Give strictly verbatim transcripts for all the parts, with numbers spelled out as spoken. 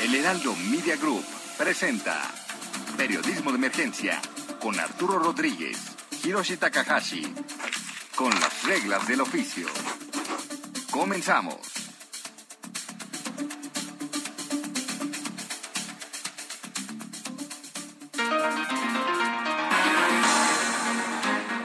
El Heraldo Media Group presenta Periodismo de Emergencia con Arturo Rodríguez, Hiroshi Takahashi, con las reglas del oficio. Comenzamos.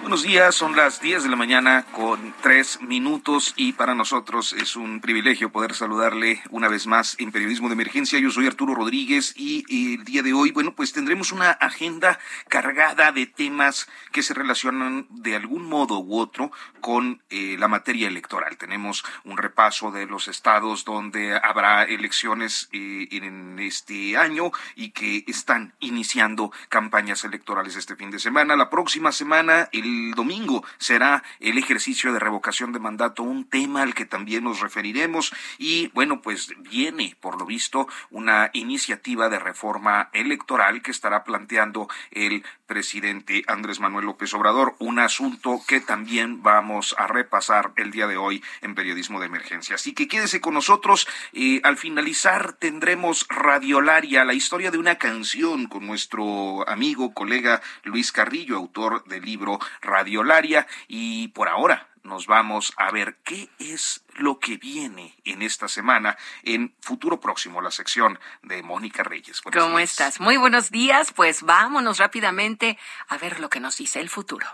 Buenos días, son las diez de la mañana con tres minutos y para nosotros es un privilegio poder saludarle una vez más en Periodismo de Emergencia. Yo soy Arturo Rodríguez y, y el día de hoy, bueno, pues tendremos una agenda cargada de temas que se relacionan de algún modo u otro con eh, la materia electoral. Tenemos un repaso de los estados donde habrá elecciones eh, en este año y que están iniciando campañas electorales este fin de semana. La próxima semana, el El domingo será el ejercicio de revocación de mandato, un tema al que también nos referiremos y bueno, pues viene por lo visto una iniciativa de reforma electoral que estará planteando el presidente Andrés Manuel López Obrador, un asunto que también vamos a repasar el día de hoy en Periodismo de Emergencia. Así que quédese con nosotros, eh, al finalizar tendremos Radiolaria, la historia de una canción con nuestro amigo, colega Luis Carrillo, autor del libro Radiolaria, y por ahora nos vamos a ver qué es lo que viene en esta semana en Futuro Próximo, la sección de Mónica Reyes. Buenos ¿Cómo días. Estás? Muy buenos días, pues vámonos rápidamente a ver lo que nos dice el futuro.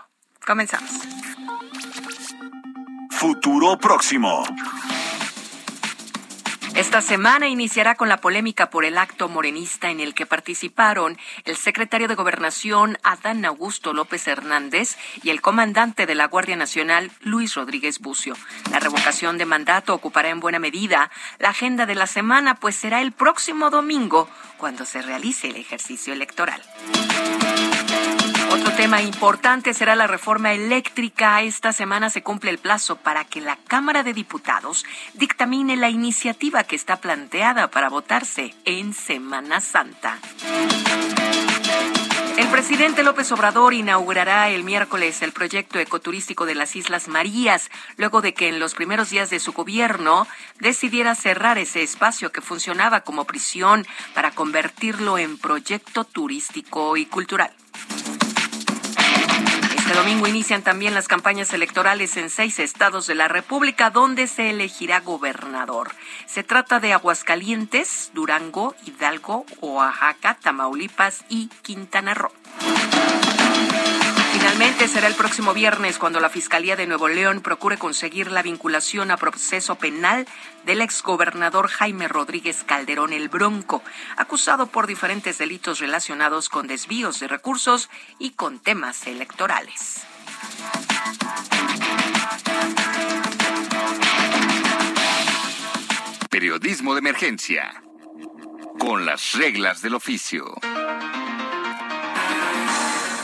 Comenzamos. Futuro Próximo. Esta semana iniciará con la polémica por el acto morenista en el que participaron el secretario de Gobernación Adán Augusto López Hernández y el comandante de la Guardia Nacional Luis Rodríguez Bucio. La revocación de mandato ocupará en buena medida la agenda de la semana, pues será el próximo domingo cuando se realice el ejercicio electoral. Otro tema importante será la reforma eléctrica. Esta semana se cumple el plazo para que la Cámara de Diputados dictamine la iniciativa que está planteada para votarse en Semana Santa. El presidente López Obrador inaugurará el miércoles el proyecto ecoturístico de las Islas Marías, luego de que en los primeros días de su gobierno decidiera cerrar ese espacio que funcionaba como prisión para convertirlo en proyecto turístico y cultural. Este domingo inician también las campañas electorales en seis estados de la República, donde se elegirá gobernador. Se trata de Aguascalientes, Durango, Hidalgo, Oaxaca, Tamaulipas y Quintana Roo. Finalmente será el próximo viernes cuando la Fiscalía de Nuevo León procure conseguir la vinculación a proceso penal del exgobernador Jaime Rodríguez Calderón el Bronco, acusado por diferentes delitos relacionados con desvíos de recursos y con temas electorales. Periodismo de Emergencia, con las reglas del oficio.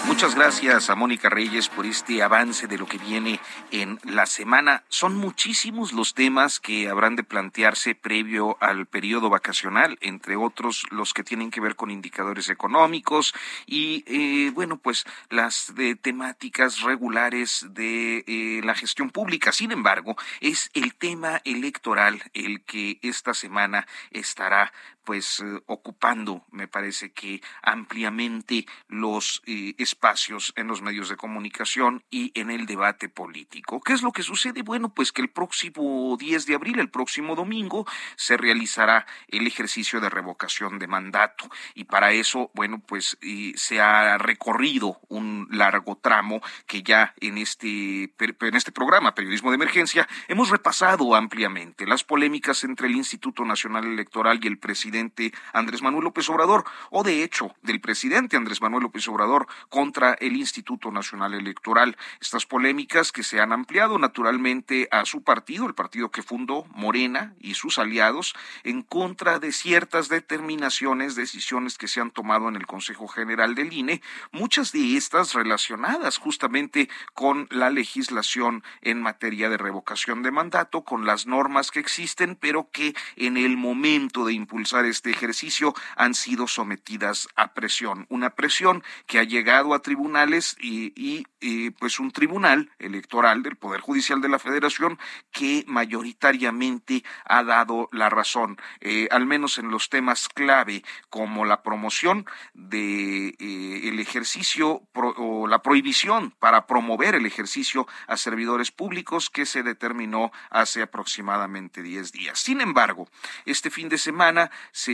Muchas gracias a Mónica Reyes por este avance de lo que viene en la semana. Son muchísimos los temas que habrán de plantearse previo al periodo vacacional, entre otros los que tienen que ver con indicadores económicos y, eh, bueno, pues las de temáticas regulares de eh, la gestión pública. Sin embargo, es el tema electoral el que esta semana estará pues eh, ocupando, me parece que ampliamente los eh, espacios en los medios de comunicación y en el debate político. ¿Qué es lo que sucede? Bueno, pues que el próximo diez de abril, el próximo domingo, se realizará el ejercicio de revocación de mandato y para eso, bueno, pues eh, se ha recorrido un largo tramo que ya en este, en este programa, Periodismo de Emergencia, hemos repasado ampliamente las polémicas entre el Instituto Nacional Electoral y el presidente presidente Andrés Manuel López Obrador, o de hecho del presidente Andrés Manuel López Obrador contra el Instituto Nacional Electoral. Estas polémicas que se han ampliado naturalmente a su partido, el partido que fundó, Morena, y sus aliados, en contra de ciertas determinaciones, decisiones que se han tomado en el Consejo General del I N E, muchas de estas relacionadas justamente con la legislación en materia de revocación de mandato, con las normas que existen, pero que en el momento de impulsar este ejercicio han sido sometidas a presión, una presión que ha llegado a tribunales y, y, y pues un tribunal electoral del Poder Judicial de la Federación que mayoritariamente ha dado la razón, eh, al menos en los temas clave como la promoción de eh, el ejercicio pro, o la prohibición para promover el ejercicio a servidores públicos que se determinó hace aproximadamente diez días. Sin embargo, este fin de semana se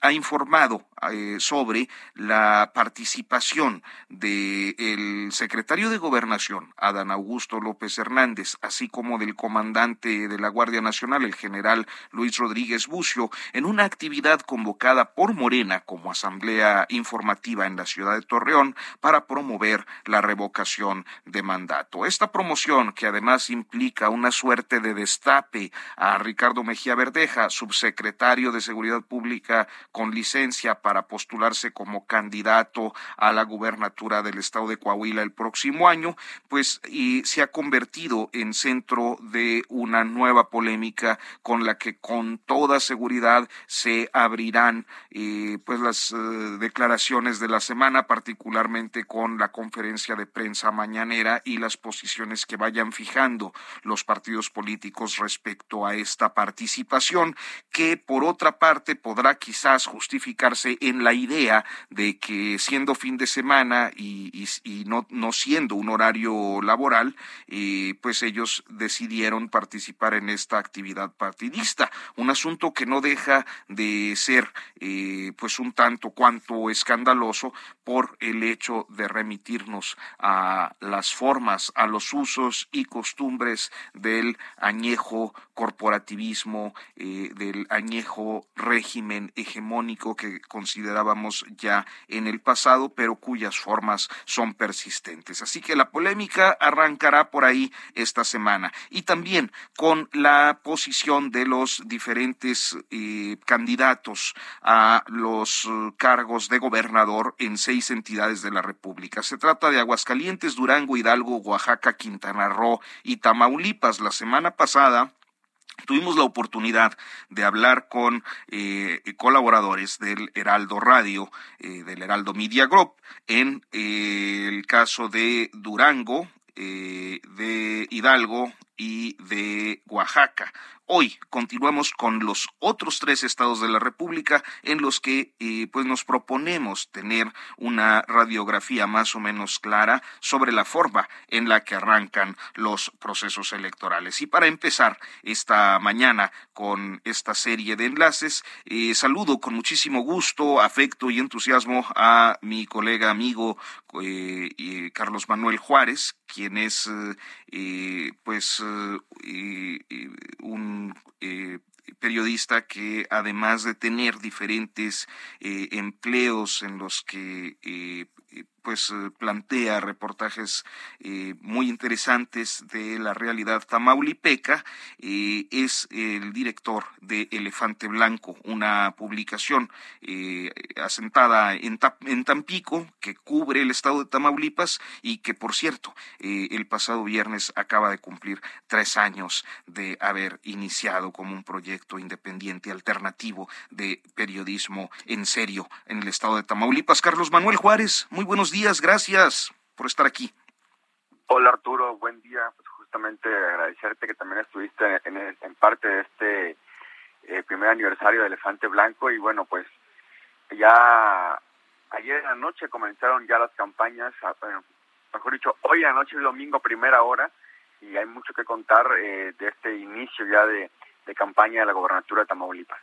ha informado eh, sobre la participación de el secretario de Gobernación, Adán Augusto López Hernández, así como del comandante de la Guardia Nacional, el general Luis Rodríguez Bucio, en una actividad convocada por Morena como asamblea informativa en la ciudad de Torreón para promover la revocación de mandato. Esta promoción, que además implica una suerte de destape a Ricardo Mejía Verdeja, subsecretario de Seguridad Pública con licencia, para postularse como candidato a la gubernatura del estado de Coahuila el próximo año, pues y se ha convertido en centro de una nueva polémica con la que con toda seguridad se abrirán eh, pues las eh, declaraciones de la semana, particularmente con la conferencia de prensa mañanera y las posiciones que vayan fijando los partidos políticos respecto a esta participación, que por otra parte podrá quizás justificarse en la idea de que siendo fin de semana y, y, y no, no siendo un horario laboral, eh, pues ellos decidieron participar en esta actividad partidista, un asunto que no deja de ser eh, pues un tanto cuanto escandaloso por el hecho de remitirnos a las formas, a los usos y costumbres del añejo corporativismo, eh, del añejo régimen hegemónico que considerábamos ya en el pasado, pero cuyas formas son persistentes. Así que la polémica arrancará por ahí esta semana, y también con la posición de los diferentes eh, candidatos a los cargos de gobernador en seis entidades de la República. Se trata de Aguascalientes, Durango, Hidalgo, Oaxaca, Quintana Roo y Tamaulipas. La semana pasada tuvimos la oportunidad de hablar con eh, colaboradores del Heraldo Radio, eh, del Heraldo Media Group, en eh, el caso de Durango, eh, de Hidalgo y de Oaxaca. Hoy continuamos con los otros tres estados de la República en los que eh, pues nos proponemos tener una radiografía más o menos clara sobre la forma en la que arrancan los procesos electorales. Y para empezar esta mañana con esta serie de enlaces, eh, saludo con muchísimo gusto, afecto y entusiasmo a mi colega, amigo eh, eh, Carlos Manuel Juárez, quien es eh, pues eh, un eh, periodista que, además de tener diferentes eh, empleos en los que eh, pues plantea reportajes eh, muy interesantes de la realidad tamaulipeca, eh, es el director de Elefante Blanco, una publicación eh, asentada en, en Tampico, que cubre el estado de Tamaulipas y que, por cierto, eh, el pasado viernes acaba de cumplir tres años de haber iniciado como un proyecto independiente alternativo de periodismo en serio en el estado de Tamaulipas. Carlos Manuel Juárez, muy buenos días, gracias por estar aquí. Hola Arturo, buen día. Pues justamente agradecerte que también estuviste en, el, en parte de este eh, primer aniversario de Elefante Blanco, y bueno, pues ya ayer en la noche comenzaron ya las campañas, bueno, mejor dicho, hoy en la noche, el domingo, primera hora, y hay mucho que contar eh, de este inicio ya de, de campaña de la gobernatura de Tamaulipas.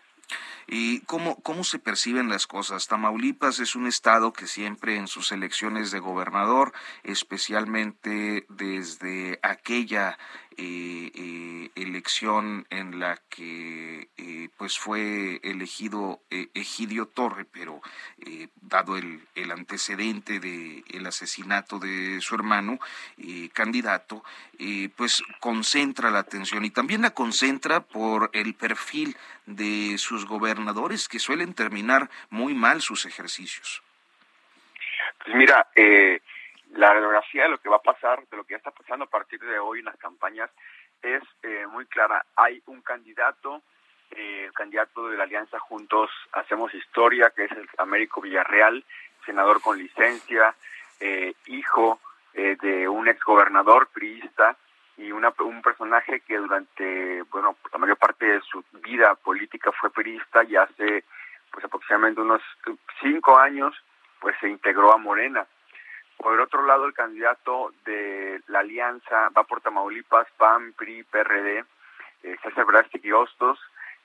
¿Y cómo, cómo se perciben las cosas? Tamaulipas es un estado que siempre en sus elecciones de gobernador, especialmente desde aquella eh, eh, elección en la que eh, pues fue elegido eh, Egidio Torre, pero eh, dado el, el antecedente de el asesinato de su hermano eh, candidato, eh, pues concentra la atención y también la concentra por el perfil de sus gobernadores, que suelen terminar muy mal sus ejercicios. Pues mira, eh, la radiografía de lo que va a pasar, de lo que ya está pasando a partir de hoy en las campañas, es eh, muy clara. Hay un candidato, eh, el candidato de la Alianza Juntos Hacemos Historia, que es el Américo Villarreal, senador con licencia, eh, hijo eh, de un exgobernador priista y una, un personaje que durante bueno la mayor parte de su vida política fue priista, y hace pues aproximadamente unos cinco años pues se integró a Morena. Por otro lado, el candidato de la Alianza va por Tamaulipas, P A N, P R I, P R D, eh, César Brasti Gyostos,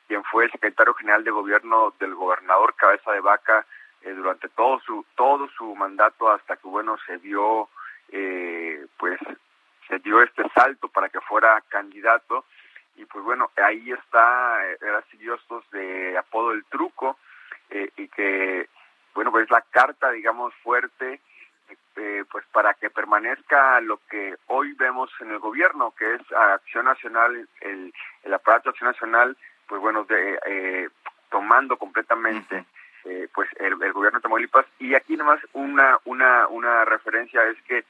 quien fue el secretario general de gobierno del gobernador Cabeza de Vaca eh, durante todo su todo su mandato, hasta que bueno se dio eh, pues se dio este salto para que fuera candidato. Y pues bueno, ahí está Brasti Gyostos, de apodo El Truco, eh, y que bueno pues la carta digamos fuerte Eh, pues para que permanezca lo que hoy vemos en el gobierno, que es Acción Nacional, el, el aparato de Acción Nacional, pues bueno, de, eh, tomando completamente eh, pues el, el gobierno de Tamaulipas. Y aquí nomás una una una referencia es que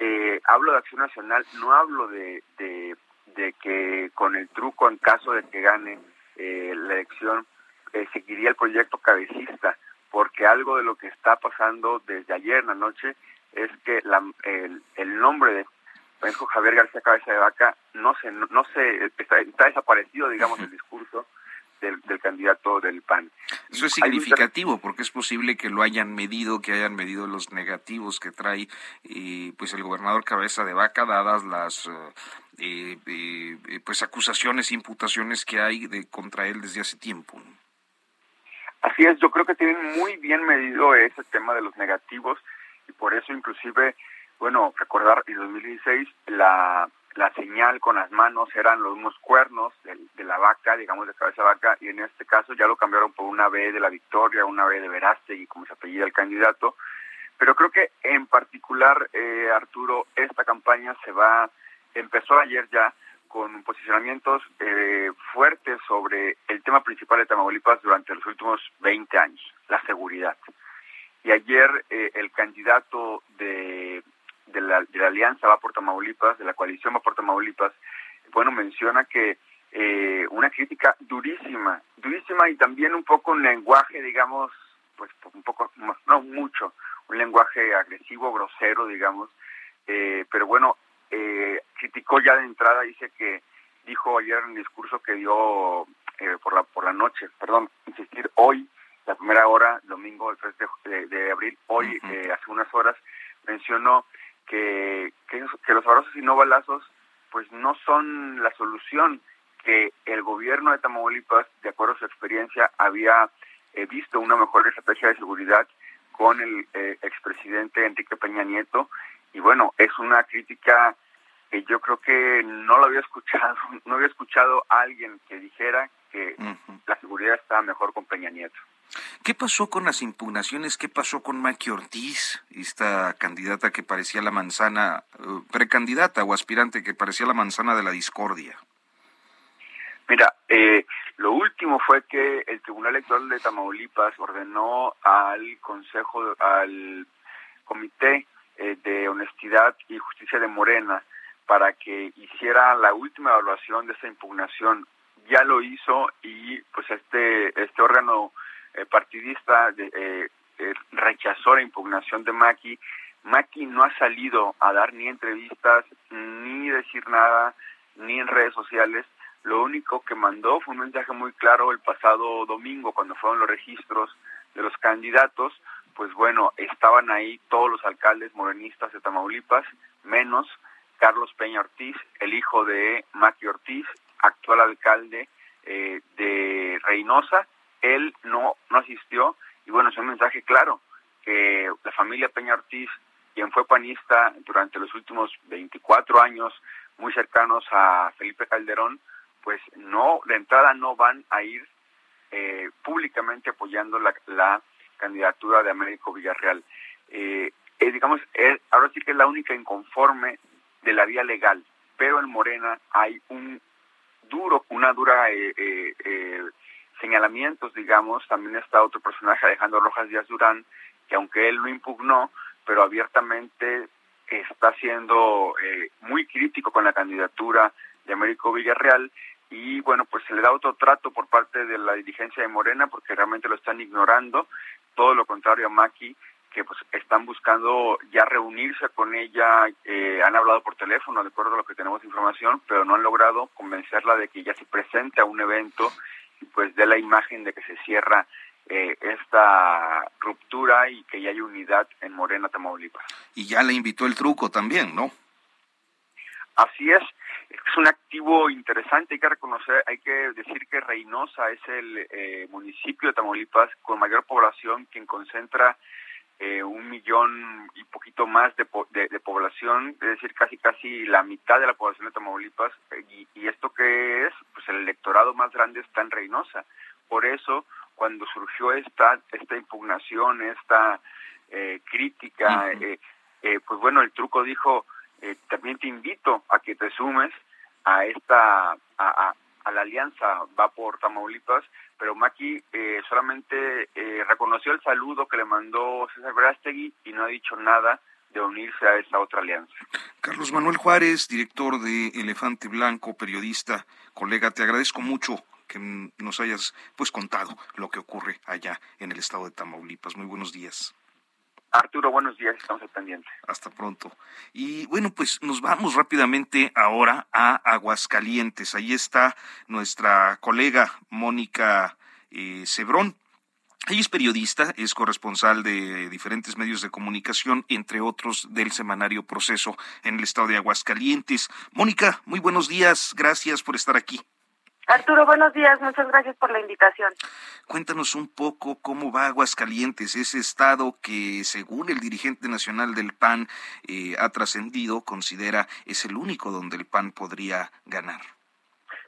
eh, hablo de Acción Nacional, no hablo de, de, de que con el truco, en caso de que gane eh, la elección, eh, seguiría el proyecto cabecista, porque algo de lo que está pasando desde ayer en la noche es que la, el, el nombre de Francisco Javier García Cabeza de Vaca no se no, no se está, está desaparecido, digamos, el discurso del, del candidato del P A N. Eso es significativo, porque es posible que lo hayan medido, que hayan medido los negativos que trae eh, pues el gobernador Cabeza de Vaca, dadas las eh, eh, pues acusaciones, imputaciones que hay de contra él desde hace tiempo. Así es, yo creo que tienen muy bien medido ese tema de los negativos, y por eso inclusive, bueno, recordar en dos mil dieciséis la, la señal con las manos eran los unos cuernos de, de la vaca, digamos de Cabeza de Vaca, y en este caso ya lo cambiaron por una B de la Victoria, una B de Verástegui, como se apellida el candidato. Pero creo que en particular, eh, Arturo, esta campaña se va, empezó ayer ya, con posicionamientos eh, fuertes sobre el tema principal de Tamaulipas durante los últimos veinte años, la seguridad. Y ayer eh, el candidato de, de, la, de la Alianza va por Tamaulipas, de la coalición va por Tamaulipas, bueno, menciona que eh, una crítica durísima, durísima y también un poco un lenguaje, digamos, pues un poco, no mucho, un lenguaje agresivo, grosero, digamos, eh, pero bueno, Eh, criticó ya de entrada, dice que dijo ayer en el discurso que dio eh, por la por la noche, perdón, insistir hoy, la primera hora, domingo el tres de abril, hoy, uh-huh. eh, hace unas horas, mencionó que, que, que los abrazos y no balazos pues no son la solución, que el gobierno de Tamaulipas, de acuerdo a su experiencia, había eh, visto una mejor estrategia de seguridad con el eh, expresidente Enrique Peña Nieto. Y bueno, es una crítica que yo creo que no la había escuchado, no había escuchado a alguien que dijera que uh-huh. la seguridad estaba mejor con Peña Nieto. ¿Qué pasó con las impugnaciones? ¿Qué pasó con Maki Ortiz, esta candidata que parecía la manzana, precandidata o aspirante que parecía la manzana de la discordia? Mira, eh, lo último fue que el Tribunal Electoral de Tamaulipas ordenó al Consejo, al Comité de Honestidad y Justicia de Morena, para que hiciera la última evaluación de esa impugnación. Ya lo hizo, y pues este este órgano eh, partidista de, eh, eh, rechazó la impugnación de Maki. Maki no ha salido a dar ni entrevistas, ni decir nada, ni en redes sociales. Lo único que mandó fue un mensaje muy claro el pasado domingo, cuando fueron los registros de los candidatos. Pues bueno, estaban ahí todos los alcaldes morenistas de Tamaulipas, menos Carlos Peña Ortiz, el hijo de Maki Ortiz, actual alcalde eh, de Reynosa. Él no, no asistió, y bueno, es un mensaje claro, que la familia Peña Ortiz, quien fue panista durante los últimos veinticuatro años, muy cercanos a Felipe Calderón, pues no, de entrada no van a ir eh, públicamente apoyando la, la candidatura de Américo Villarreal. Eh, eh, digamos, eh, ahora sí que es la única inconforme de la vía legal, pero en Morena hay un duro, una dura eh, eh, eh, señalamientos, digamos. También está otro personaje, Alejandro Rojas Díaz Durán, que aunque él lo impugnó, pero abiertamente está siendo eh, muy crítico con la candidatura de Américo Villarreal, y bueno, pues se le da otro trato por parte de la dirigencia de Morena, porque realmente lo están ignorando, todo lo contrario a Maki, que pues están buscando ya reunirse con ella, eh, han hablado por teléfono, de acuerdo a lo que tenemos de información, pero no han logrado convencerla de que ya se presente a un evento, y pues dé la imagen de que se cierra Eh, esta ruptura y que ya hay unidad en Morena, Tamaulipas. Y ya le invitó el truco también, ¿no? Así es, es un activo interesante, hay que reconocer, hay que decir que Reynosa es el eh, municipio de Tamaulipas con mayor población, quien concentra eh, un millón y poquito más de, po- de, de población, es decir, casi casi la mitad de la población de Tamaulipas, eh, y, y esto que es, pues el electorado más grande está en Reynosa, por eso cuando surgió esta esta impugnación, esta eh, crítica, uh-huh. eh, eh, pues bueno, el truco dijo, eh, también te invito a que te sumes a esta a, a, a la alianza Va por Tamaulipas, pero Maki eh, solamente eh, reconoció el saludo que le mandó César Brasti y no ha dicho nada de unirse a esa otra alianza. Carlos Manuel Juárez, director de Elefante Blanco, periodista, colega, te agradezco mucho que nos hayas pues contado lo que ocurre allá en el estado de Tamaulipas. Muy buenos días. Arturo, buenos días, estamos al pendiente. Hasta pronto. Y bueno, pues nos vamos rápidamente ahora a Aguascalientes. Ahí está nuestra colega Mónica eh, Cebrón. Ella es periodista, es corresponsal de diferentes medios de comunicación, entre otros del semanario Proceso en el estado de Aguascalientes. Mónica, muy buenos días, gracias por estar aquí. Arturo, buenos días, muchas gracias por la invitación. Cuéntanos un poco cómo va Aguascalientes, ese estado que según el dirigente nacional del P A N eh, ha trascendido, considera es el único donde el P A N podría ganar.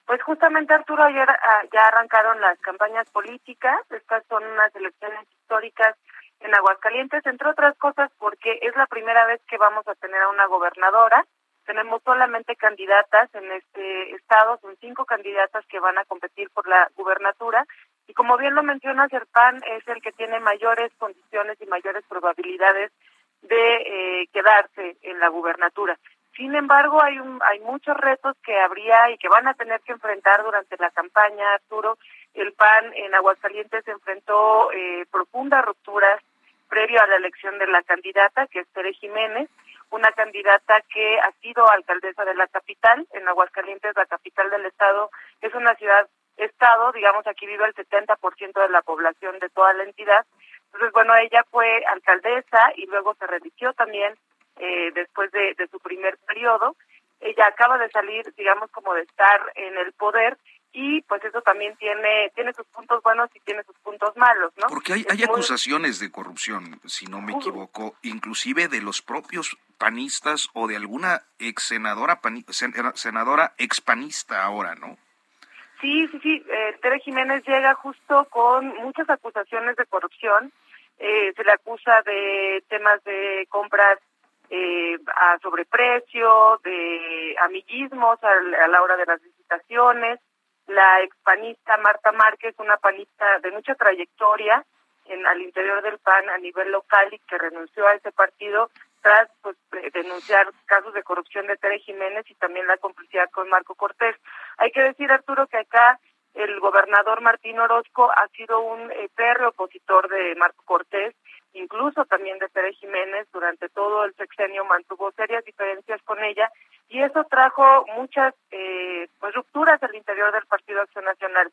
Pues justamente, Arturo, ayer ah, ya arrancaron las campañas políticas, estas son unas elecciones históricas en Aguascalientes, entre otras cosas porque es la primera vez que vamos a tener a una gobernadora. Tenemos solamente candidatas en este estado, son cinco candidatas que van a competir por la gubernatura. Y como bien lo mencionas, el P A N es el que tiene mayores condiciones y mayores probabilidades de eh, quedarse en la gubernatura. Sin embargo, hay un, hay muchos retos que habría y que van a tener que enfrentar durante la campaña, Arturo. El P A N en Aguascalientes enfrentó eh, profundas rupturas previo a la elección de la candidata, que es Tere Jiménez, una candidata que ha sido alcaldesa de la capital. En Aguascalientes, la capital del estado, es una ciudad-estado, digamos, aquí vive el setenta por ciento de la población de toda la entidad. Entonces, bueno, ella fue alcaldesa y luego se religió también eh, después de, de su primer periodo. Ella acaba de salir, digamos, como de estar en el poder, y pues eso también tiene tiene sus puntos buenos y tiene sus puntos malos, ¿no? Porque hay, hay muy... acusaciones de corrupción, si no me uh. equivoco, inclusive de los propios panistas o de alguna ex senadora pan... senadora expanista ahora, ¿no? Sí, sí, sí, eh, Tere Jiménez llega justo con muchas acusaciones de corrupción, eh, se le acusa de temas de compras eh, a sobreprecio, de amiguismos a, a la hora de las licitaciones. La expanista Marta Márquez, una panista de mucha trayectoria en al interior del P A N a nivel local y que renunció a ese partido tras pues, denunciar casos de corrupción de Tere Jiménez y también la complicidad con Marco Cortés. Hay que decir, Arturo, que acá el gobernador Martín Orozco ha sido un férreo opositor de Marco Cortés, incluso también de Tere Jiménez. Durante todo el sexenio mantuvo serias diferencias con ella, y eso trajo muchas eh, pues, rupturas al interior del Partido Acción Nacional.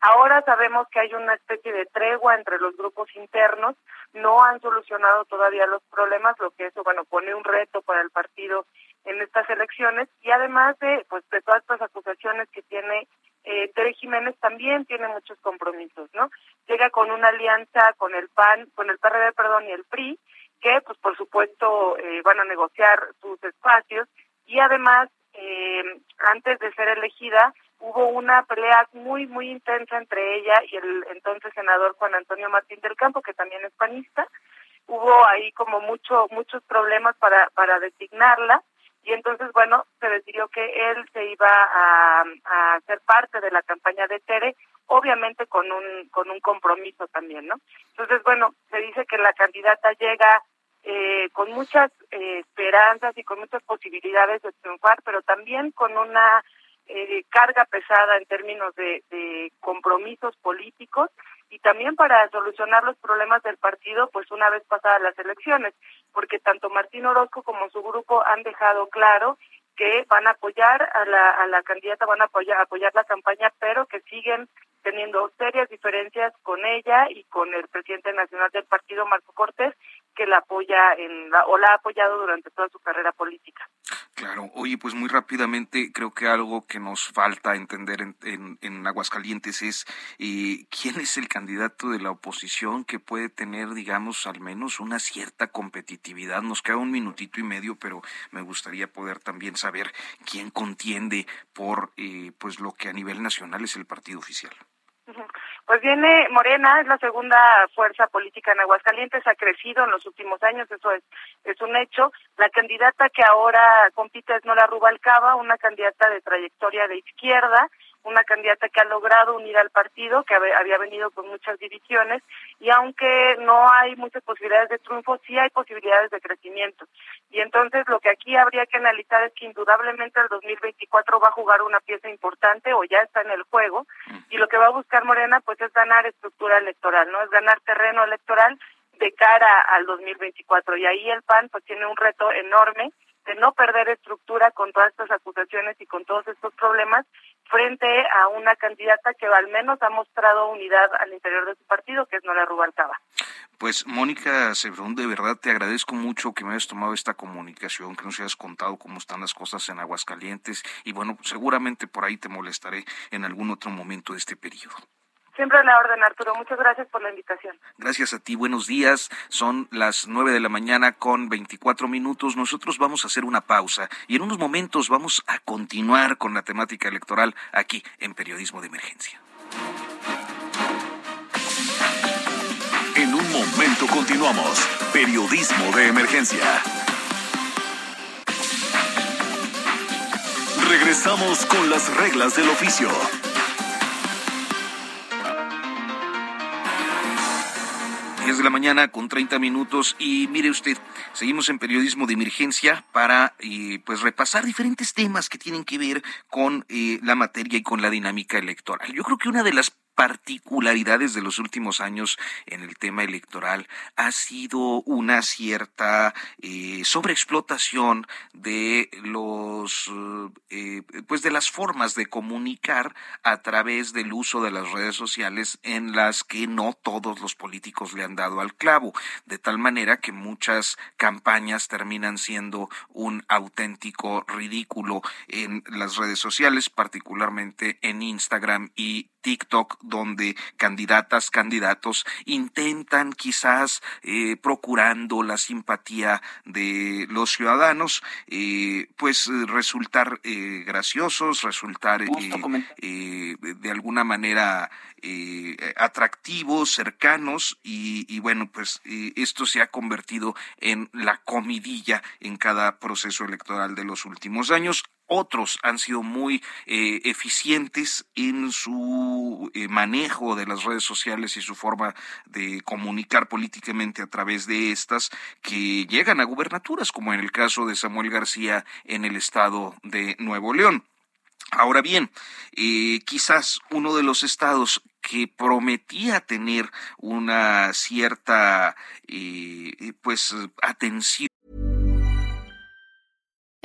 Ahora sabemos que hay una especie de tregua entre los grupos internos, no han solucionado todavía los problemas, lo que eso bueno pone un reto para el partido en estas elecciones, y además de pues de todas estas acusaciones que tiene eh, Tere Jiménez, también tiene muchos compromisos, ¿no? Llega con una alianza con el P A N, con el P R D, perdón, y el P R I, que pues por supuesto eh, van a negociar sus espacios. Y además eh, antes de ser elegida, hubo una pelea muy, muy intensa entre ella y el entonces senador Juan Antonio Martín del Campo, que también es panista. Hubo ahí como mucho, muchos problemas para, para designarla, y entonces, bueno, se decidió que él se iba a, a hacer parte de la campaña de Tere, obviamente con un, con un compromiso también, ¿no? Entonces, bueno, se dice que la candidata llega eh, con muchas eh, esperanzas y con muchas posibilidades de triunfar, pero también con una eh, carga pesada en términos de, de compromisos políticos, y también para solucionar los problemas del partido, pues una vez pasadas las elecciones, porque tanto Martín Orozco como su grupo han dejado claro que van a apoyar a la, a la candidata, van a apoyar, apoyar la campaña, pero que siguen teniendo serias diferencias con ella y con el presidente nacional del partido, Marco Cortés, que la apoya en la, o la ha apoyado durante toda su carrera política. Claro. Oye, pues muy rápidamente, creo que algo que nos falta entender en, en, en Aguascalientes es eh, quién es el candidato de la oposición que puede tener, digamos, al menos una cierta competitividad. Nos queda un minutito y medio, pero me gustaría poder también saber quién contiende por eh, pues lo que a nivel nacional es el partido oficial. Pues viene Morena, es la segunda fuerza política en Aguascalientes, ha crecido en los últimos años, eso es es un hecho. La candidata que ahora compite es Nora Rubalcaba, una candidata de trayectoria de izquierda, una candidata que ha logrado unir al partido, que había venido con muchas divisiones, y aunque no hay muchas posibilidades de triunfo, sí hay posibilidades de crecimiento. Y entonces lo que aquí habría que analizar es que indudablemente el dos mil veinticuatro va a jugar una pieza importante, o ya está en el juego, y lo que va a buscar Morena pues es ganar estructura electoral, ¿no? Es ganar terreno electoral de cara al dos mil veinticuatro, y ahí el P A N pues tiene un reto enorme de no perder estructura con todas estas acusaciones y con todos estos problemas, frente a una candidata que al menos ha mostrado unidad al interior de su partido, que es Nora Rubalcaba. Pues Mónica Cebrón, de verdad te agradezco mucho que me hayas tomado esta comunicación, que nos hayas contado cómo están las cosas en Aguascalientes, y bueno, seguramente por ahí te molestaré en algún otro momento de este periodo. Siempre a la orden, Arturo. Muchas gracias por la invitación. Gracias a ti. Buenos días. Son las nueve de la mañana con veinticuatro minutos. Nosotros vamos a hacer una pausa y en unos momentos vamos a continuar con la temática electoral aquí en Periodismo de Emergencia. En un momento continuamos. Periodismo de Emergencia. Regresamos con las reglas del oficio. De la mañana con treinta minutos, y mire usted, seguimos en Periodismo de Emergencia para eh, pues repasar diferentes temas que tienen que ver con eh, la materia y con la dinámica electoral. Yo creo que una de las particularidades de los últimos años en el tema electoral ha sido una cierta eh, sobreexplotación de los eh, pues de las formas de comunicar a través del uso de las redes sociales, en las que no todos los políticos le han dado al clavo, de tal manera que muchas campañas terminan siendo un auténtico ridículo en las redes sociales, particularmente en Instagram y TikTok, donde candidatas, candidatos intentan, quizás eh, procurando la simpatía de los ciudadanos, eh, pues resultar eh, graciosos, resultar eh, eh, de alguna manera eh, atractivos, cercanos, y, y bueno, pues eh, esto se ha convertido en la comidilla en cada proceso electoral de los últimos años. Otros han sido muy eh, eficientes en su eh, manejo de las redes sociales y su forma de comunicar políticamente a través de estas, que llegan a gubernaturas, como en el caso de Samuel García en el estado de Nuevo León. Ahora bien, eh, quizás uno de los estados que prometía tener una cierta eh, pues atención.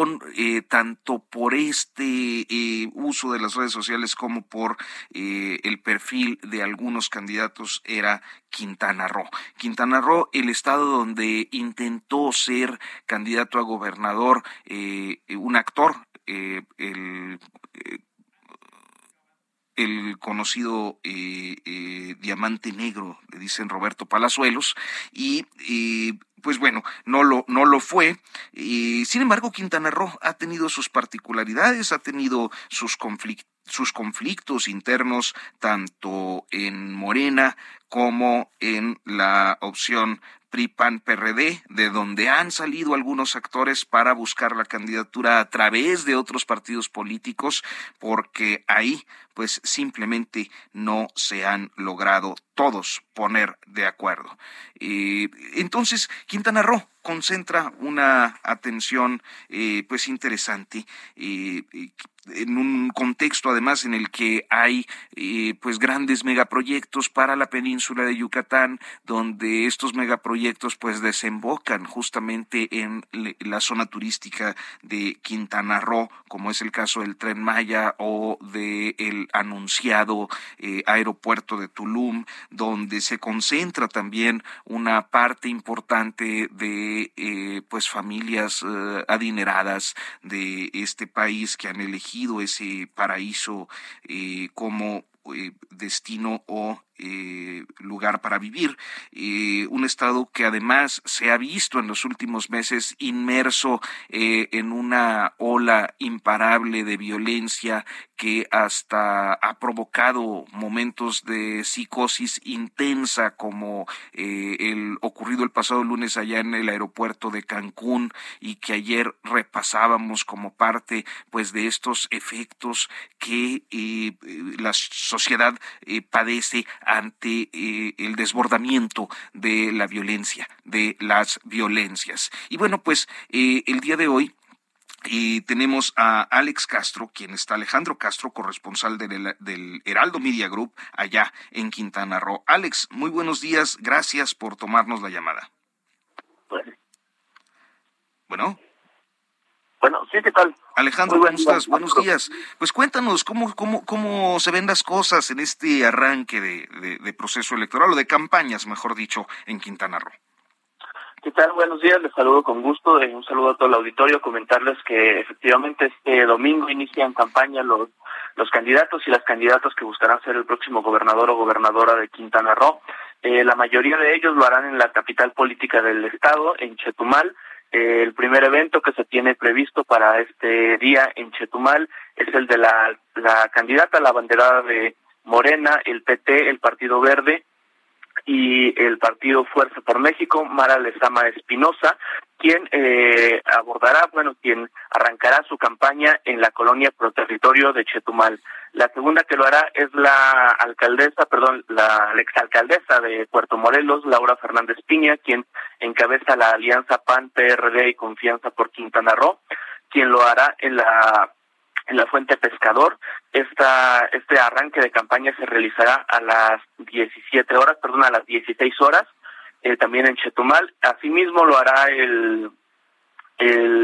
con eh, tanto por este eh, uso de las redes sociales como por eh, el perfil de algunos candidatos era Quintana Roo. Quintana Roo, el estado donde intentó ser candidato a gobernador eh, un actor, eh, el... Eh, el conocido eh, eh, diamante negro, le dicen Roberto Palazuelos, y eh, pues bueno, no lo, no lo fue. Eh, sin embargo, Quintana Roo ha tenido sus particularidades, ha tenido sus conflictos, sus conflictos internos, tanto en Morena como en la opción P R I P A N P R D, de donde han salido algunos actores para buscar la candidatura a través de otros partidos políticos, porque ahí pues simplemente no se han logrado todos poner de acuerdo. Eh, entonces, Quintana Roo concentra una atención eh, pues interesante eh, en un contexto además en el que hay eh, pues grandes megaproyectos para la península de Yucatán, donde estos megaproyectos pues desembocan justamente en la zona turística de Quintana Roo, como es el caso del Tren Maya o de el anunciado eh, aeropuerto de Tulum, donde se concentra también una parte importante de Eh, pues familias eh, adineradas de este país que han elegido ese paraíso eh, como eh, destino o Eh, lugar para vivir, eh, un estado que además se ha visto en los últimos meses inmerso eh, en una ola imparable de violencia que hasta ha provocado momentos de psicosis intensa, como eh, el ocurrido el pasado lunes allá en el aeropuerto de Cancún, y que ayer repasábamos como parte pues de estos efectos que eh, la sociedad eh, padece ante eh, el desbordamiento de la violencia, de las violencias. Y bueno, pues eh, el día de hoy Eh, tenemos a Alex Castro, quien está Alejandro Castro, corresponsal del, del Heraldo Media Group allá en Quintana Roo. Alex, muy buenos días, gracias por tomarnos la llamada. Bueno. Bueno. Bueno, sí, ¿qué tal? Alejandro, ¿cómo estás? Buenos días. Pues cuéntanos, ¿cómo, cómo, cómo se ven las cosas en este arranque de, de, de proceso electoral, o de campañas, mejor dicho, en Quintana Roo? ¿Qué tal? Buenos días, les saludo con gusto, un saludo a todo el auditorio, comentarles que efectivamente este domingo inician campaña los los candidatos y las candidatas que buscarán ser el próximo gobernador o gobernadora de Quintana Roo. Eh, la mayoría de ellos lo harán en la capital política del estado, en Chetumal. El primer evento que se tiene previsto para este día en Chetumal es el de la, la candidata, la abanderada de Morena, el P T, el Partido Verde y el Partido Fuerza por México, Mara Lezama Espinosa, quien eh, abordará, bueno, quien arrancará su campaña en la colonia Proterritorio de Chetumal. La segunda que lo hará es la alcaldesa, perdón, la exalcaldesa de Puerto Morelos, Laura Fernández Piña, quien encabeza la alianza P A N P R D y Confianza por Quintana Roo, quien lo hará en la en la Fuente Pescador. Esta, este arranque de campaña se realizará a las diecisiete horas, perdón, a las dieciséis horas, eh, también en Chetumal. Asimismo lo hará el el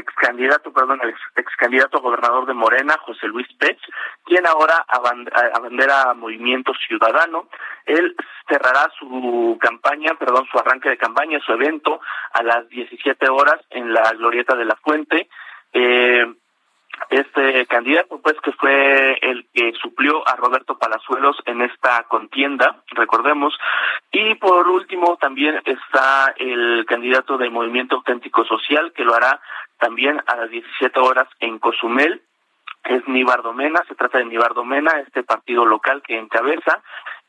ex candidato, perdón, el ex, ex candidato gobernador de Morena, José Luis Pech, quien ahora abandera Movimiento Ciudadano. Él cerrará su campaña, perdón, su arranque de campaña, su evento, a las diecisiete horas en la Glorieta de la Fuente. Eh, Este candidato, pues, que fue el que suplió a Roberto Palazuelos en esta contienda, recordemos. Y por último, también está el candidato del Movimiento Auténtico Social, que lo hará también a las diecisiete horas en Cozumel. Es Nibardomena, se trata de Nibardomena, este partido local que encabeza.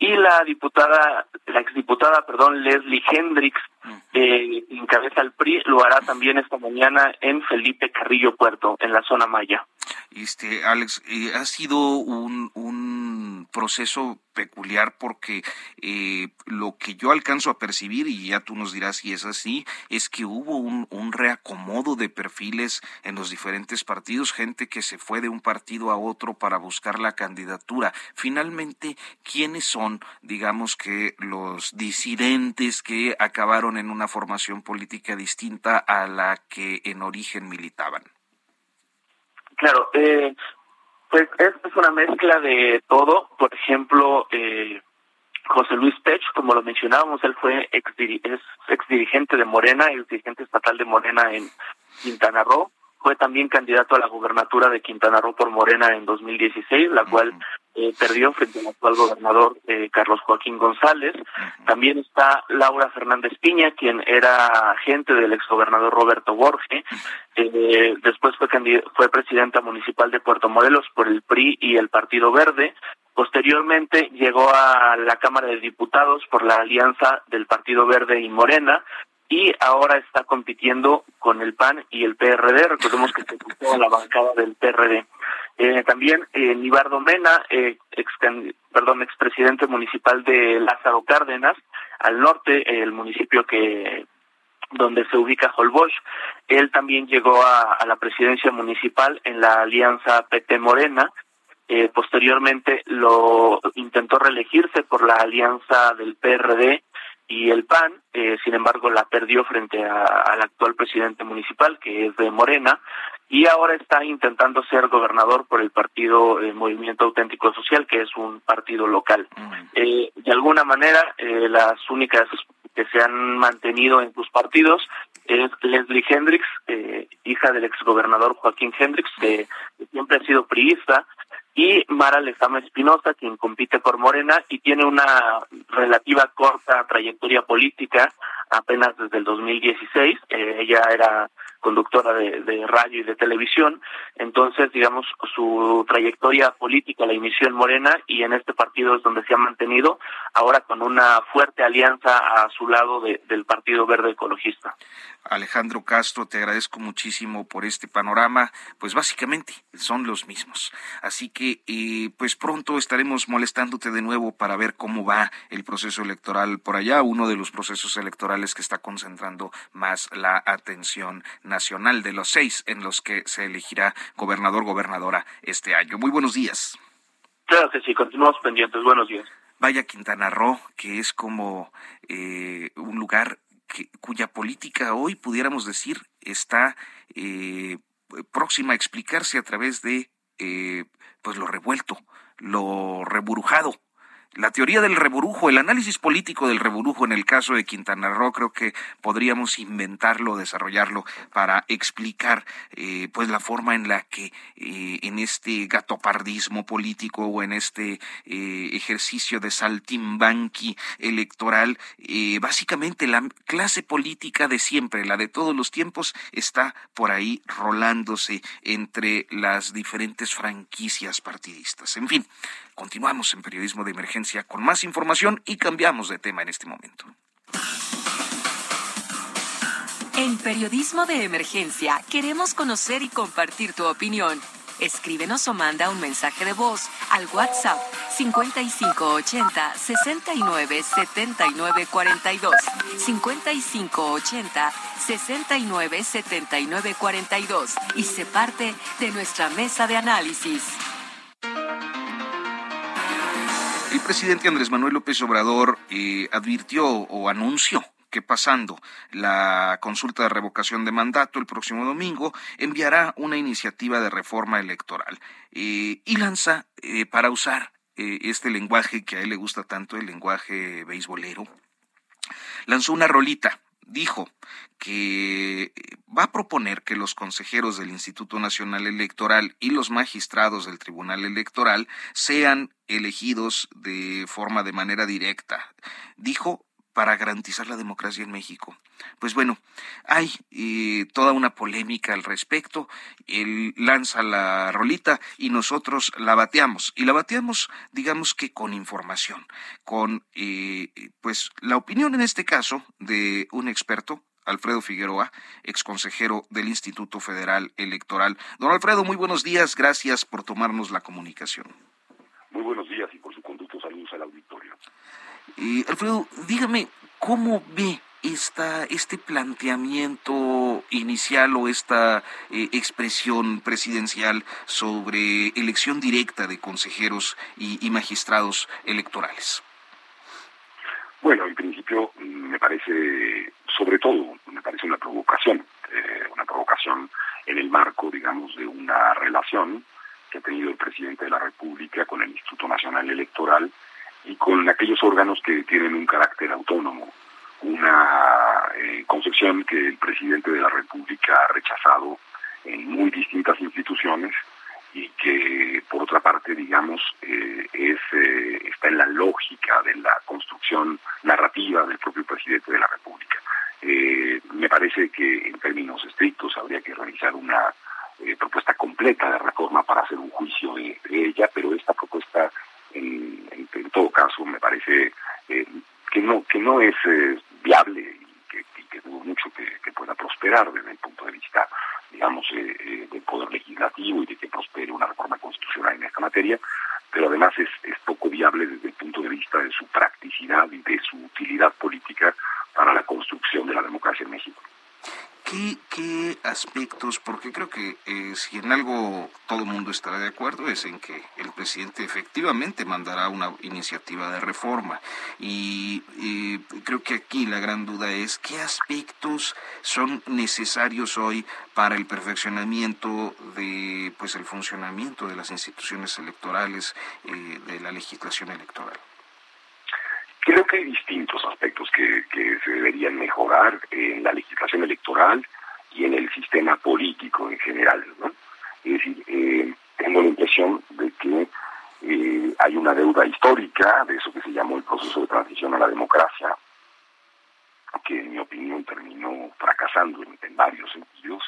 Y la diputada, la exdiputada, perdón, Leslie Hendricks, eh, encabeza el P R I, lo hará también esta mañana en Felipe Carrillo Puerto, en la zona maya. Este, Alex, eh, ha sido un, un proceso peculiar porque eh, lo que yo alcanzo a percibir, y ya tú nos dirás si es así, es que hubo un, un reacomodo de perfiles en los diferentes partidos, gente que se fue de un partido a otro para buscar la candidatura. Finalmente, ¿quiénes son, digamos, que los disidentes que acabaron en una formación política distinta a la que en origen militaban? Claro, eh, pues es, es una mezcla de todo. Por ejemplo, eh, José Luis Pech, como lo mencionábamos, él fue ex, es ex dirigente de Morena, ex dirigente estatal de Morena en Quintana Roo. Fue también candidato a la gubernatura de Quintana Roo por Morena en dos mil dieciséis, la uh-huh. cual eh, perdió frente al actual gobernador eh, Carlos Joaquín González. Uh-huh. También está Laura Fernández Piña, quien era agente del exgobernador Roberto Borge. Eh, después fue, candid- fue presidenta municipal de Puerto Morelos por el P R I y el Partido Verde. Posteriormente llegó a la Cámara de Diputados por la alianza del Partido Verde y Morena. Y ahora está compitiendo con el P A N y el P R D. Recordemos que se puso a la bancada del P R D. Eh, también eh, Nibardomena, eh, ex, perdón, expresidente municipal de Lázaro Cárdenas, al norte, eh, el municipio que donde se ubica Holbox. Él también llegó a, a la presidencia municipal en la alianza P T Morena. Eh, posteriormente lo intentó reelegirse por la alianza del P R D y el P A N, eh, sin embargo, la perdió frente al actual presidente municipal, que es de Morena, y ahora está intentando ser gobernador por el partido eh, Movimiento Auténtico Social, que es un partido local. Mm. Eh, de alguna manera, eh, las únicas que se han mantenido en sus partidos es Leslie Hendricks, eh, hija del exgobernador Joaquín Hendricks, que siempre ha sido priista, y Mara Lezama Espinosa, quien compite por Morena y tiene una relativa corta trayectoria política, apenas desde el dos mil dieciséis. Eh, ella era conductora de, de radio y de televisión, entonces, digamos, su trayectoria política la inició en Morena y en este partido es donde se ha mantenido, ahora con una fuerte alianza a su lado de, del Partido Verde Ecologista. Alejandro Castro, te agradezco muchísimo por este panorama, pues básicamente son los mismos, así que eh, pues pronto estaremos molestándote de nuevo para ver cómo va el proceso electoral por allá, uno de los procesos electorales que está concentrando más la atención nacional, de los seis en los que se elegirá gobernador, gobernadora este año. Muy buenos días. Claro que sí, continuamos pendientes. Buenos días. Vaya Quintana Roo, que es como eh, un lugar que, cuya política hoy, pudiéramos decir, está eh, próxima a explicarse a través de eh, pues lo revuelto, lo reburujado. La teoría del reburujo, el análisis político del reburujo en el caso de Quintana Roo, creo que podríamos inventarlo, desarrollarlo para explicar eh, pues la forma en la que eh, en este gatopardismo político o en este eh, ejercicio de saltimbanqui electoral, eh, básicamente la clase política de siempre, la de todos los tiempos, está por ahí rolándose entre las diferentes franquicias partidistas. En fin, continuamos en Periodismo de Emergencia con más información y cambiamos de tema en este momento. En Periodismo de Emergencia queremos conocer y compartir tu opinión. Escríbenos o manda un mensaje de voz al WhatsApp cincuenta y cinco ochenta sesenta y nueve setenta y nueve cuarenta y dos, cincuenta y cinco ochenta sesenta y nueve setenta y nueve cuarenta y dos, y sé parte de nuestra mesa de análisis. El presidente Andrés Manuel López Obrador eh, advirtió o anunció que pasando la consulta de revocación de mandato el próximo domingo enviará una iniciativa de reforma electoral eh, y lanza eh, para usar eh, este lenguaje que a él le gusta tanto, el lenguaje beisbolero, lanzó una rolita. Dijo que va a proponer que los consejeros del Instituto Nacional Electoral y los magistrados del Tribunal Electoral sean elegidos de forma de manera directa. Dijo, para garantizar la democracia en México. Pues bueno, hay eh, toda una polémica al respecto. Él lanza la rolita y nosotros la bateamos. Y la bateamos, digamos que con información, con eh, pues la opinión en este caso de un experto, Alfredo Figueroa, exconsejero del Instituto Federal Electoral. Don Alfredo, muy buenos días. Gracias por tomarnos la comunicación. Muy buenos días y por su conducto saludos al auditorio. Eh, Alfredo, dígame, ¿cómo ve esta, este planteamiento inicial o esta eh, expresión presidencial sobre elección directa de consejeros y, y magistrados electorales? Bueno, en principio me parece, sobre todo, me parece una provocación. eh, una provocación en el marco, digamos, de una relación que ha tenido el presidente de la República con el Instituto Nacional Electoral y con aquellos órganos que tienen un carácter autónomo, una eh, concepción que el presidente de la República ha rechazado en muy distintas instituciones y que, por otra parte, digamos, eh, es eh, está en la lógica de la construcción narrativa del propio presidente de la República. Eh, me parece que, en términos estrictos, habría que realizar una eh, propuesta completa de reforma para hacer un juicio de, de ella, pero esta propuesta, en, en, en todo caso, me parece eh, que no que no es eh, viable y que, y que dudo mucho que, que pueda prosperar desde el punto de vista, digamos, eh, eh, del poder legislativo y de que prospere una reforma constitucional en esta materia, pero además es, es poco viable desde el punto de vista de su practicidad y de su utilidad política para la construcción de la democracia en México. ¿Qué, qué aspectos? Porque creo que eh, si en algo todo el mundo estará de acuerdo es en que el presidente efectivamente mandará una iniciativa de reforma y eh, creo que aquí la gran duda es qué aspectos son necesarios hoy para el perfeccionamiento de, pues, el funcionamiento de las instituciones electorales, eh, de la legislación electoral. Creo que hay distintos aspectos que, que se deberían mejorar en la legislación electoral y en el sistema político en general, ¿no? Es decir, eh, tengo la impresión de que eh, hay una deuda histórica de eso que se llamó el proceso de transición a la democracia, que en mi opinión terminó fracasando en, en varios sentidos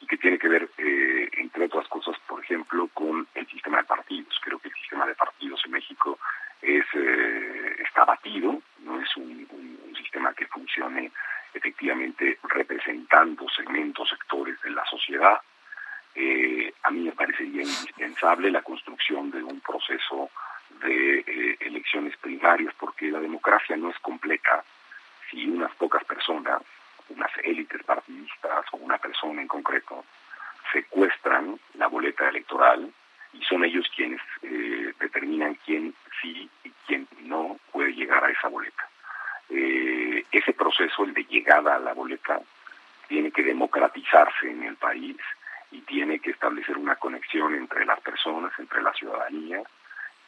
y que tiene que ver, eh, entre otras cosas, por ejemplo, con el sistema de partidos. Creo que el sistema de partidos en México es eh, está batido, no es un, un, un sistema que funcione efectivamente representando segmentos, sectores de la sociedad. Eh, a mí me parecería indispensable la construcción de un proceso de eh, elecciones primarias, porque la democracia no es completa si unas pocas personas, unas élites partidistas o una persona en concreto, secuestran la boleta electoral y son ellos quienes eh, determinan quién sí y quién no puede llegar a esa boleta. Eh, ese proceso, el de llegada a la boleta, tiene que democratizarse en el país y tiene que establecer una conexión entre las personas, entre la ciudadanía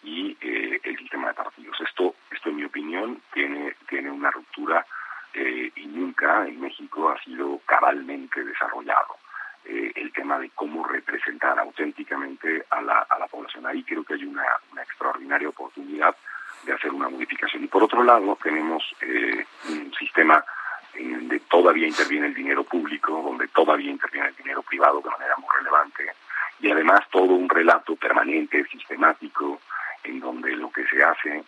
y eh, el sistema de partidos. Esto, esto en mi opinión, tiene, tiene una ruptura eh, y nunca en México ha sido cabalmente desarrollado. Eh, el tema de cómo representar auténticamente a la, a la población. Ahí creo que hay una, una extraordinaria oportunidad de hacer una modificación. Y por otro lado, tenemos eh, un sistema en donde todavía interviene el dinero público, donde todavía interviene el dinero privado de manera muy relevante, y además todo un relato permanente, sistemático, en donde lo que se hace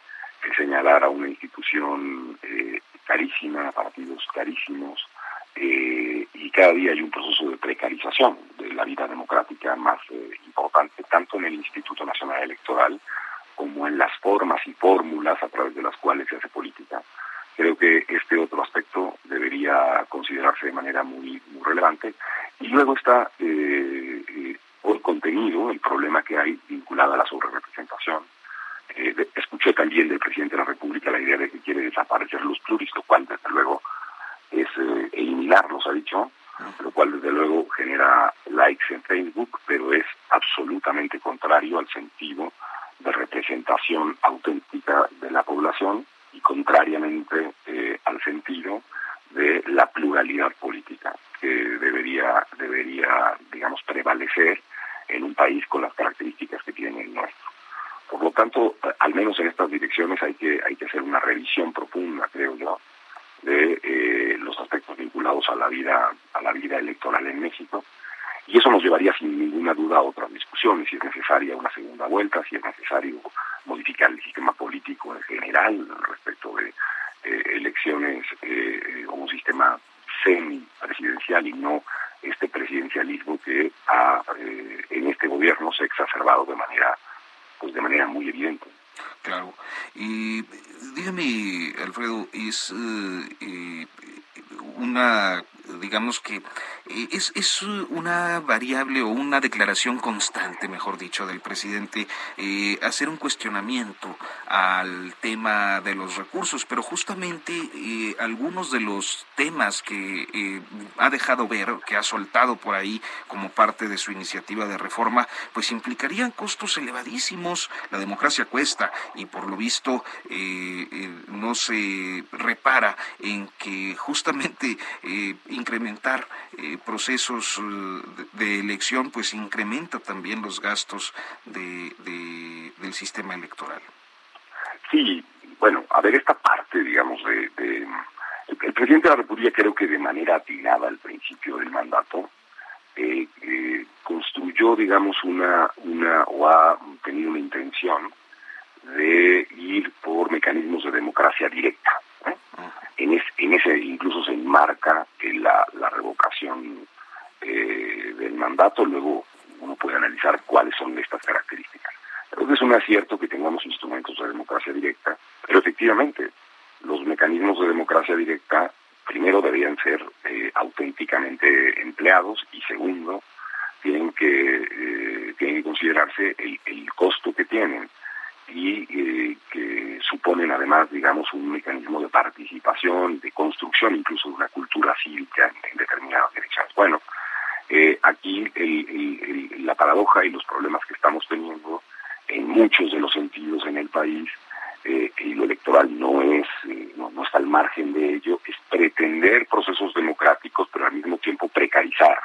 es señalar a una institución eh, carísima, a partidos carísimos, Eh, y cada día hay un proceso de precarización de la vida democrática más eh, importante, tanto en el Instituto Nacional Electoral como en las formas y fórmulas a través de las cuales se hace política. Creo que este otro aspecto debería considerarse de manera muy, muy relevante. Y luego está eh, eh, el contenido, el problema que hay vinculado a la sobrerepresentación. Eh, de, escuché también del presidente de la República la idea de que quiere desaparecer los pluris, lo cual desde luego es eh, eliminarlos, ha dicho, lo cual desde luego genera likes en Facebook, pero es absolutamente contrario al sentido de representación auténtica de la población y contrariamente eh, al sentido de la pluralidad política que debería, debería, digamos, prevalecer en un país con las características que tiene el nuestro. Por lo tanto, al menos en estas direcciones hay que, hay que hacer una revisión profunda, creo yo, de eh, los aspectos vinculados a la vida a la vida electoral en México, y eso nos llevaría sin ninguna duda a otras discusiones, si es necesaria una segunda vuelta, si es necesario modificar el sistema político en general respecto de eh, elecciones eh, o un sistema semipresidencial y no este presidencialismo que ha, eh, en este gobierno se ha exacerbado de manera, pues, de manera muy evidente. Claro. Y dígame, Alfredo, es eh, eh, una, digamos que es, es una variable o una declaración constante, mejor dicho, del presidente, eh, hacer un cuestionamiento al tema de los recursos, pero justamente eh, algunos de los temas que eh, ha dejado ver, que ha soltado por ahí como parte de su iniciativa de reforma, pues implicarían costos elevadísimos. La democracia cuesta y por lo visto eh, eh, no se repara en que justamente eh, incrementar eh, procesos de, de elección pues incrementa también los gastos de, de del sistema electoral. Sí, bueno, a ver, esta parte, digamos, de, de el presidente de la República, creo que de manera atinada al principio del mandato, eh, eh, construyó, digamos, una, una, o ha tenido una intención de ir por mecanismos de democracia directa, ¿eh? En, es, en ese incluso se enmarca en la, la revocación eh, del mandato. Luego uno puede analizar cuáles son estas características. Creo que es un acierto que tengamos instrumentos de democracia directa, pero efectivamente los mecanismos de democracia directa primero deberían ser eh, auténticamente empleados, y segundo tienen que eh, tienen que considerarse el, el costo que tienen y eh, que suponen además, digamos, un mecanismo de participación, de construcción incluso de una cultura cívica en determinadas derechas. Bueno, eh, aquí el, el, el, la paradoja y los problemas que estamos teniendo en muchos de los sentidos en el país, eh, y lo electoral no es eh, no, no está al margen de ello, es pretender procesos democráticos pero al mismo tiempo precarizar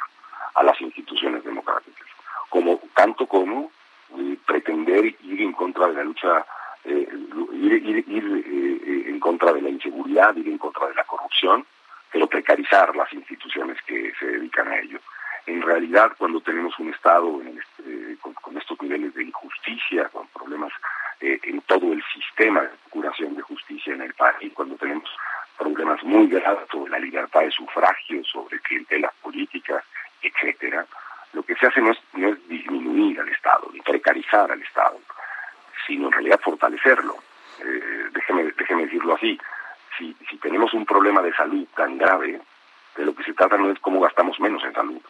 a las instituciones democráticas, como tanto como eh, pretender ir en contra de la lucha, eh, ir, ir, ir eh, en contra de la inseguridad, ir en contra de la corrupción, pero precarizar las instituciones que se dedican a ello. En realidad, cuando tenemos un Estado en este, eh, con, con estos niveles de injusticia, con problemas eh, en todo el sistema de procuración de justicia en el país, cuando tenemos problemas muy graves sobre la libertad de sufragio, sobre clientelas políticas, etcétera, lo que se hace no es, no es disminuir al Estado, ni precarizar al Estado, sino en realidad fortalecerlo. Eh, déjeme, déjeme decirlo así. Si, si tenemos un problema de salud tan grave, de lo que se trata no es cómo gastamos menos en salud,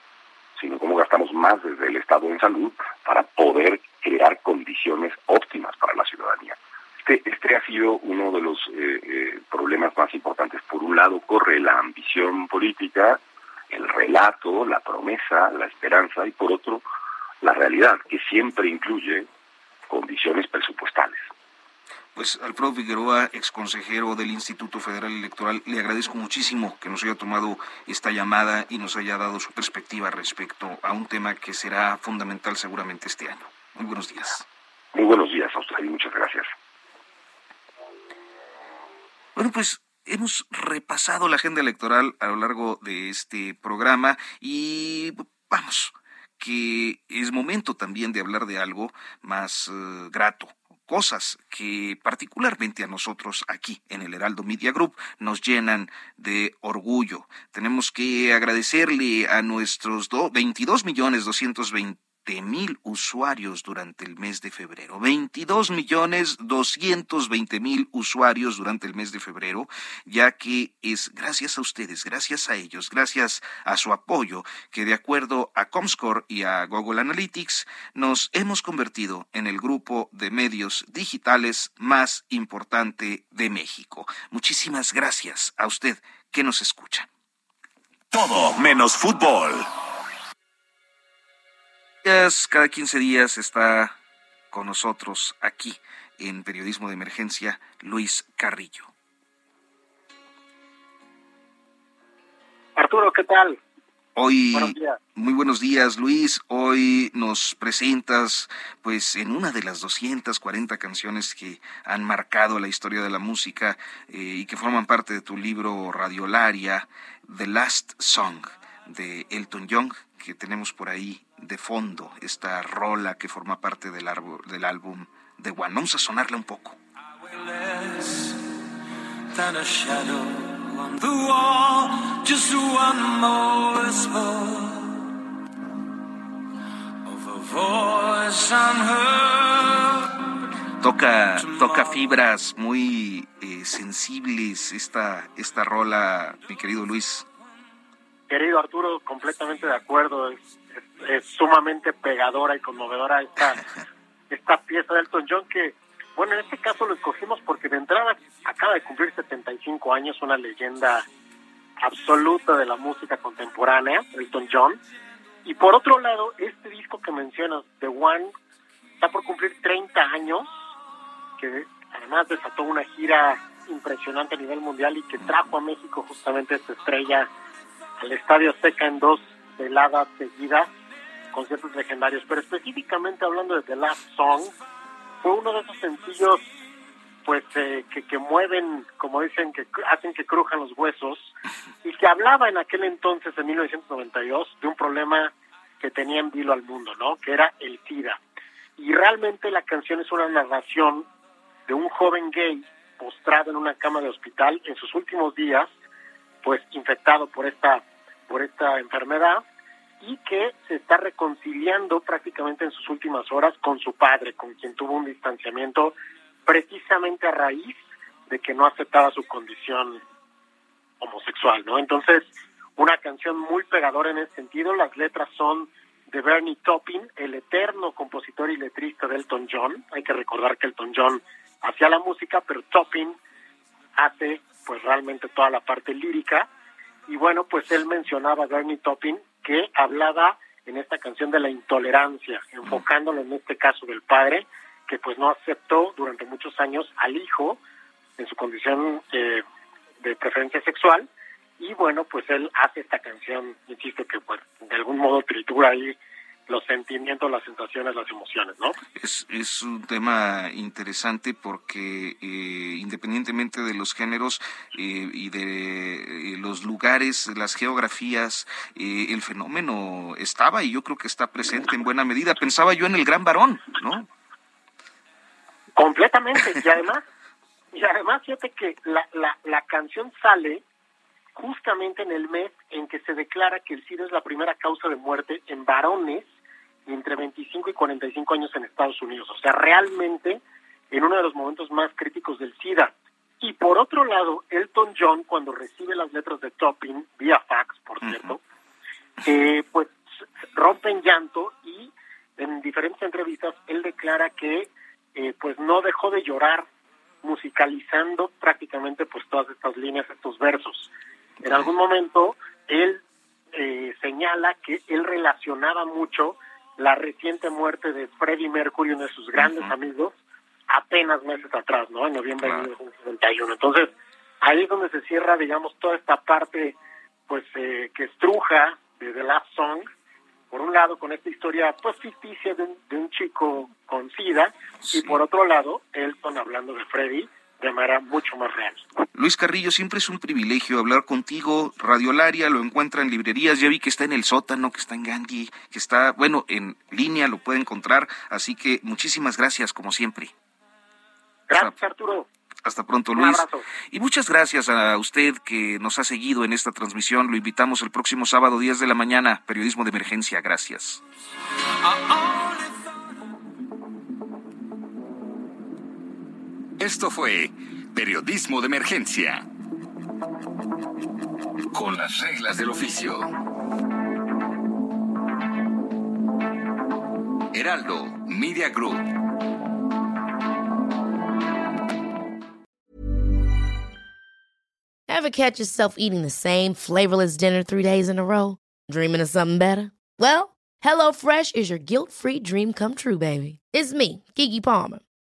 sino cómo gastamos más desde el Estado en salud para poder crear condiciones óptimas para la ciudadanía. Este, este ha sido uno de los eh, eh, problemas más importantes. Por un lado corre la ambición política, el relato, la promesa, la esperanza, y por otro la realidad, que siempre incluye condiciones presupuestales. Pues Alfredo Figueroa, exconsejero del Instituto Federal Electoral, le agradezco muchísimo que nos haya tomado esta llamada y nos haya dado su perspectiva respecto a un tema que será fundamental seguramente este año. Muy buenos días. Muy buenos días a usted y muchas gracias. Bueno, pues hemos repasado la agenda electoral a lo largo de este programa y vamos, que es momento también de hablar de algo más eh, grato. Cosas que particularmente a nosotros aquí en el Heraldo Media Group nos llenan de orgullo. Tenemos que agradecerle a nuestros veintidós millones doscientos veinte mil usuarios durante el mes de febrero. veintidós millones doscientos veinte mil usuarios durante el mes de febrero, ya que es gracias a ustedes, gracias a ellos, gracias a su apoyo, que de acuerdo a Comscore y a Google Analytics, nos hemos convertido en el grupo de medios digitales más importante de México. Muchísimas gracias a usted que nos escucha. Todo menos fútbol. Cada quince días está con nosotros aquí en Periodismo de Emergencia Luis Carrillo. Arturo, ¿qué tal? Hoy, buenos días. Muy buenos días, Luis. Hoy nos presentas, pues, en una de las doscientas cuarenta canciones que han marcado la historia de la música eh, y que forman parte de tu libro Radiolaria, The Last Song, de Elton John, que tenemos por ahí de fondo, esta rola que forma parte del, árbol, del álbum de One. Vamos a sonarla un poco. Toca, toca fibras muy eh, sensibles esta, esta rola, mi querido Luis. Querido Arturo, completamente de acuerdo, es, es, es sumamente pegadora y conmovedora esta, esta pieza de Elton John que, bueno, en este caso lo escogimos porque de entrada acaba de cumplir setenta y cinco años, una leyenda absoluta de la música contemporánea, Elton John, y por otro lado, este disco que mencionas, The One, está por cumplir treinta años, que además desató una gira impresionante a nivel mundial y que trajo a México justamente esta estrella al Estadio Azteca en dos veladas seguidas, conciertos legendarios. Pero específicamente hablando de The Last Song, fue uno de esos sencillos pues eh, que, que mueven, como dicen, que hacen que crujan los huesos, y que hablaba en aquel entonces, en mil novecientos noventa y dos, de un problema que tenía en vilo al mundo, ¿no? Que era el SIDA. Y realmente la canción es una narración de un joven gay postrado en una cama de hospital en sus últimos días, pues infectado por esta, por esta enfermedad, y que se está reconciliando prácticamente en sus últimas horas con su padre, con quien tuvo un distanciamiento precisamente a raíz de que no aceptaba su condición homosexual, ¿no? Entonces, una canción muy pegadora en ese sentido. Las letras son de Bernie Taupin, el eterno compositor y letrista de Elton John. Hay que recordar que Elton John hacía la música, pero Taupin hace pues realmente toda la parte lírica. Y bueno, pues él mencionaba a Bernie Taupin, que hablaba en esta canción de la intolerancia, enfocándolo en este caso del padre, que pues no aceptó durante muchos años al hijo en su condición eh, de preferencia sexual, y bueno, pues él hace esta canción, insisto, que pues, de algún modo tritura ahí los sentimientos, las sensaciones, las emociones, ¿no? Es, es un tema interesante porque eh, independientemente de los géneros eh, y de eh, los lugares, las geografías, eh, el fenómeno estaba y yo creo que está presente en buena medida. Pensaba yo en El Gran Varón, ¿no? Completamente, y además, y además fíjate que la, la, la canción sale justamente en el mes en que se declara que el SIDA es la primera causa de muerte en varones entre veinticinco y cuarenta y cinco años en Estados Unidos. O sea, realmente en uno de los momentos más críticos del SIDA. Y por otro lado, Elton John, cuando recibe las letras de Taupin, vía fax, por cierto, eh, pues rompe en llanto, y en diferentes entrevistas él declara que eh, pues no dejó de llorar musicalizando prácticamente pues todas estas líneas, estos versos. En algún momento, él eh, señala que él relacionaba mucho la reciente muerte de Freddie Mercury, uno de sus grandes uh-huh. amigos, apenas meses atrás, ¿no? En noviembre uh-huh. de mil novecientos setenta y uno. Entonces, ahí es donde se cierra, digamos, toda esta parte pues eh, que estruja de The Last Song, por un lado con esta historia pues ficticia de un, de un chico con SIDA, sí. y por otro lado, Elton hablando de Freddie, de manera mucho más real. Luis Carrillo, siempre es un privilegio hablar contigo. Radiolaria lo encuentra en librerías, ya vi que está en El Sótano, que está en Gandhi, que está, bueno, en línea lo puede encontrar, así que muchísimas gracias como siempre. Gracias, hasta, Arturo. Hasta pronto, Luis. Un abrazo. Y muchas gracias a usted que nos ha seguido en esta transmisión. Lo invitamos el próximo sábado, diez de la mañana, Periodismo de Emergencia. Gracias. Esto fue Periodismo de Emergencia, con las reglas del oficio. Heraldo Media Group. Ever catch yourself eating the same flavorless dinner three days in a row? Dreaming of something better? Well, HelloFresh is your guilt-free dream come true, baby. It's me, Keke Palmer.